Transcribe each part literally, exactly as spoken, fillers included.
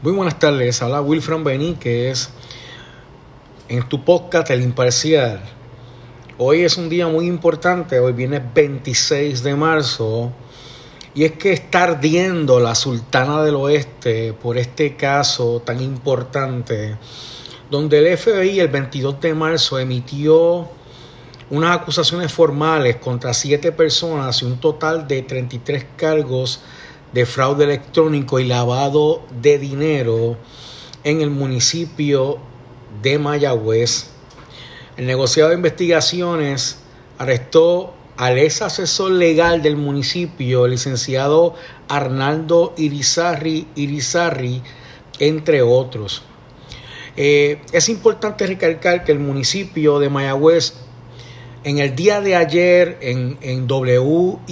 Muy buenas tardes, habla Wilfran Beníquez en tu podcast El Imparcial. Hoy es un día muy importante, hoy viene veintiséis de marzo, y es que está ardiendo la Sultana del Oeste por este caso tan importante, donde el F B I el veintidós de marzo emitió unas acusaciones formales contra siete personas y un total de treinta y tres cargos de fraude electrónico y lavado de dinero en el municipio de Mayagüez. El negociado de investigaciones arrestó al ex asesor legal del municipio, el licenciado Arnaldo Irizarry, Irizarry entre otros. Eh, es importante recalcar que el municipio de Mayagüez, en el día de ayer, en, en W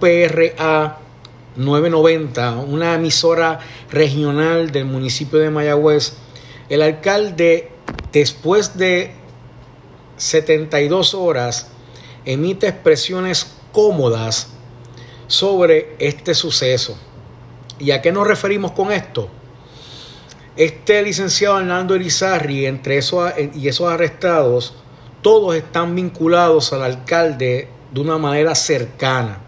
P R A novecientos noventa, una emisora regional del municipio de Mayagüez, el alcalde, después de setenta y dos horas, emite expresiones cómodas sobre este suceso. ¿Y a qué nos referimos con esto? Este licenciado Hernando Elizarri, entre esos y esos arrestados, todos están vinculados al alcalde de una manera cercana.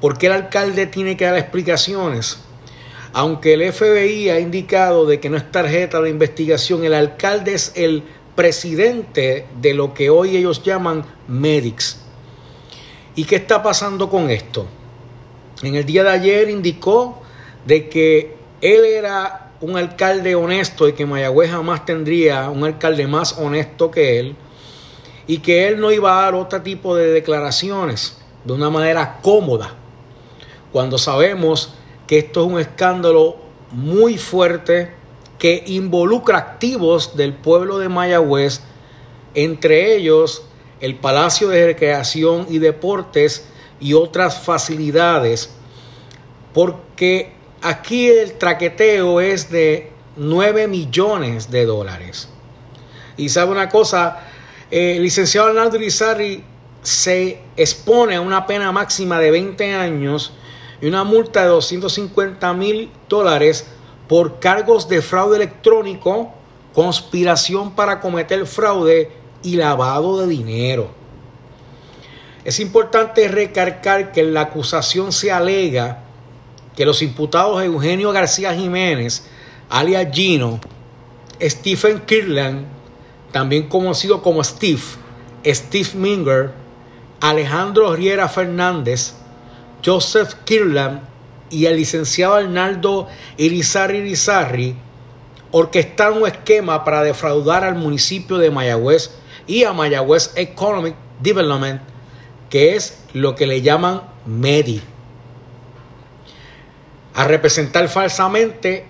¿Por qué el alcalde tiene que dar explicaciones? Aunque el F B I ha indicado de que no es tarjeta de investigación, el alcalde es el presidente de lo que hoy ellos llaman Medics. ¿Y qué está pasando con esto? En el día de ayer indicó de que él era un alcalde honesto y que Mayagüez jamás tendría un alcalde más honesto que él, y que él no iba a dar otro tipo de declaraciones de una manera cómoda, cuando sabemos que esto es un escándalo muy fuerte que involucra activos del pueblo de Mayagüez, entre ellos el Palacio de Recreación y Deportes y otras facilidades, porque aquí el traqueteo es de nueve millones de dólares. Y sabe una cosa, eh, el licenciado Arnaldo Irizarry se expone a una pena máxima de veinte años y una multa de doscientos cincuenta mil dólares por cargos de fraude electrónico, conspiración para cometer fraude y lavado de dinero. Es importante recalcar que en la acusación se alega que los imputados Eugenio García Jiménez, alias Gino, Stephen Kirlan, también conocido como Steve, Steve Minger, Alejandro Riera Fernández, Joseph Kirlan y el licenciado Arnaldo Irizarry Irizarry orquestaron un esquema para defraudar al municipio de Mayagüez y a Mayagüez Economic Development, que es lo que le llaman MEDI, a representar falsamente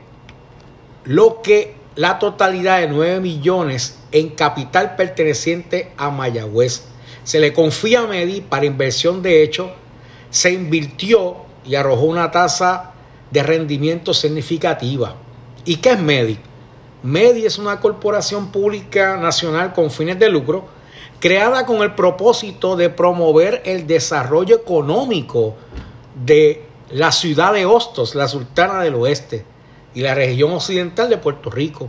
lo que la totalidad de nueve millones en capital perteneciente a Mayagüez. Se le confía a MEDI para inversión de hecho, se invirtió y arrojó una tasa de rendimiento significativa. ¿Y qué es MEDI? MEDI es una corporación pública nacional con fines de lucro creada con el propósito de promover el desarrollo económico de la ciudad de Hostos, la Sultana del Oeste, y la región occidental de Puerto Rico.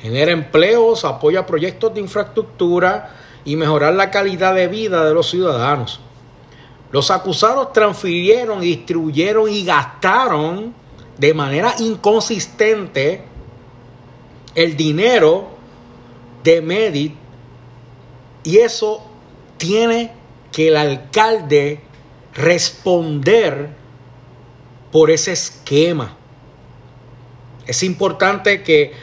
Genera empleos, apoya proyectos de infraestructura y mejorar la calidad de vida de los ciudadanos. Los acusados transfirieron, distribuyeron y gastaron de manera inconsistente el dinero de MEDI, y eso tiene que el alcalde responder por ese esquema. Es importante que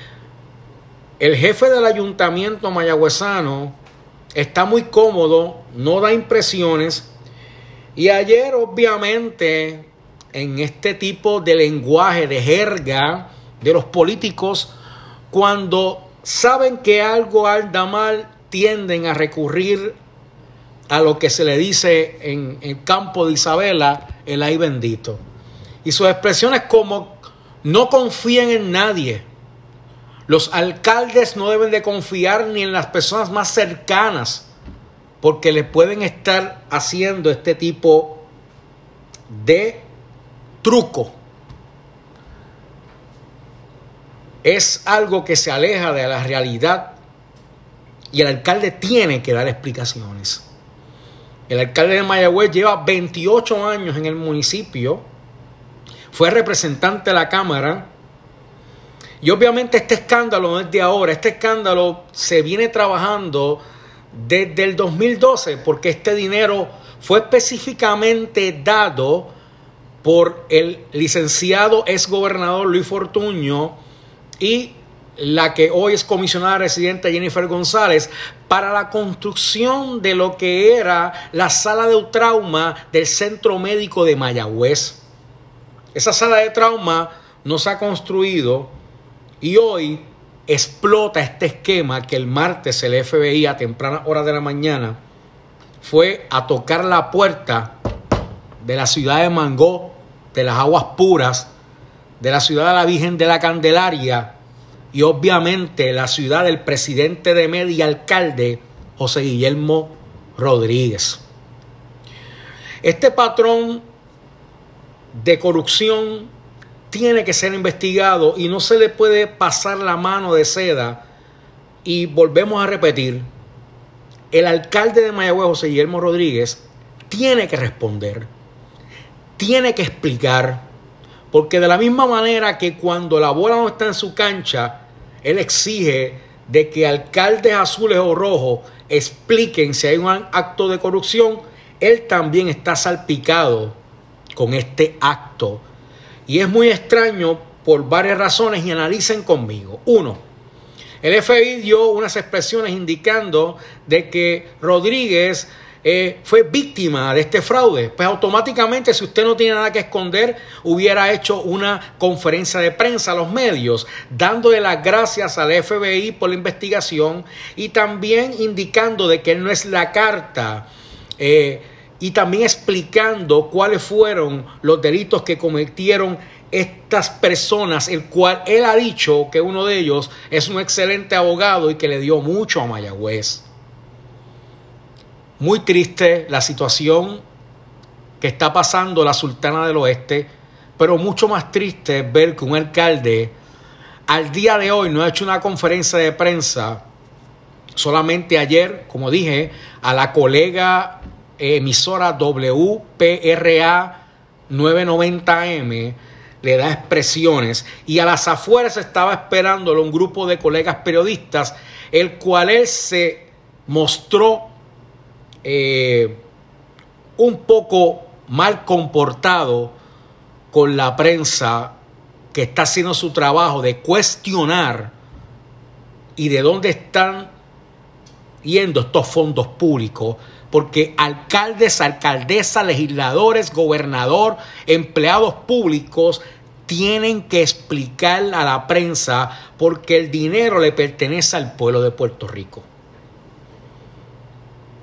el jefe del ayuntamiento mayagüezano está muy cómodo, no da impresiones. Y ayer, obviamente, en este tipo de lenguaje, de jerga de los políticos, cuando saben que algo anda mal, tienden a recurrir a lo que se le dice en el campo de Isabela, el ay bendito. Y sus expresiones como no confíen en nadie. Los alcaldes no deben de confiar ni en las personas más cercanas porque le pueden estar haciendo este tipo de truco. es algo que se aleja de la realidad y el alcalde tiene que dar explicaciones. El alcalde de Mayagüez lleva veintiocho años en el municipio, fue representante de la Cámara y obviamente este escándalo no es de ahora, este escándalo se viene trabajando desde el dos mil doce porque este dinero fue específicamente dado por el licenciado exgobernador Luis Fortuño y la que hoy es comisionada residente Jennifer González para la construcción de lo que era la sala de trauma del Centro Médico de Mayagüez. Esa sala de trauma no se ha construido y hoy explota este esquema que el martes el F B I a tempranas horas de la mañana fue a tocar la puerta de la ciudad de Mangó, de las Aguas Puras, de la ciudad de la Virgen de la Candelaria y obviamente la ciudad del presidente de MEDI, alcalde José Guillermo Rodríguez. Este patrón de corrupción tiene que ser investigado y no se le puede pasar la mano de seda. Y volvemos a repetir, el alcalde de Mayagüez, José Guillermo Rodríguez, tiene que responder, tiene que explicar, porque de la misma manera que cuando la bola no está en su cancha, él exige de que alcaldes azules o rojos expliquen si hay un acto de corrupción, él también está salpicado con este acto. Y es muy extraño por varias razones y analicen conmigo. Uno, el F B I dio unas expresiones indicando de que Rodríguez Eh, fue víctima de este fraude. Pues automáticamente, si usted no tiene nada que esconder, hubiera hecho una conferencia de prensa a los medios, dándole las gracias al F B I por la investigación y también indicando de que él no es la carta eh, y también explicando cuáles fueron los delitos que cometieron estas personas, el cual él ha dicho que uno de ellos es un excelente abogado y que le dio mucho a Mayagüez. Muy triste la situación que está pasando la Sultana del Oeste, pero mucho más triste es ver que un alcalde al día de hoy no ha hecho una conferencia de prensa. Solamente ayer, como dije, a la colega emisora W P R A novecientos noventa A M le da expresiones y a las afueras estaba esperándolo un grupo de colegas periodistas, el cual él se mostró Eh, un poco mal comportado con la prensa que está haciendo su trabajo de cuestionar y de dónde están yendo estos fondos públicos, porque alcaldes, alcaldesas, legisladores, gobernador, empleados públicos tienen que explicar a la prensa porque el dinero le pertenece al pueblo de Puerto Rico.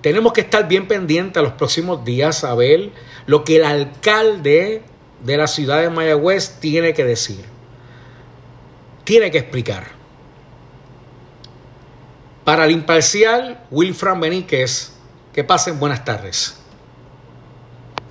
Tenemos que estar bien pendientes a los próximos días a ver lo que el alcalde de la ciudad de Mayagüez tiene que decir. Tiene que explicar. Para El Imparcial, Wilfran Beníquez, que pasen buenas tardes.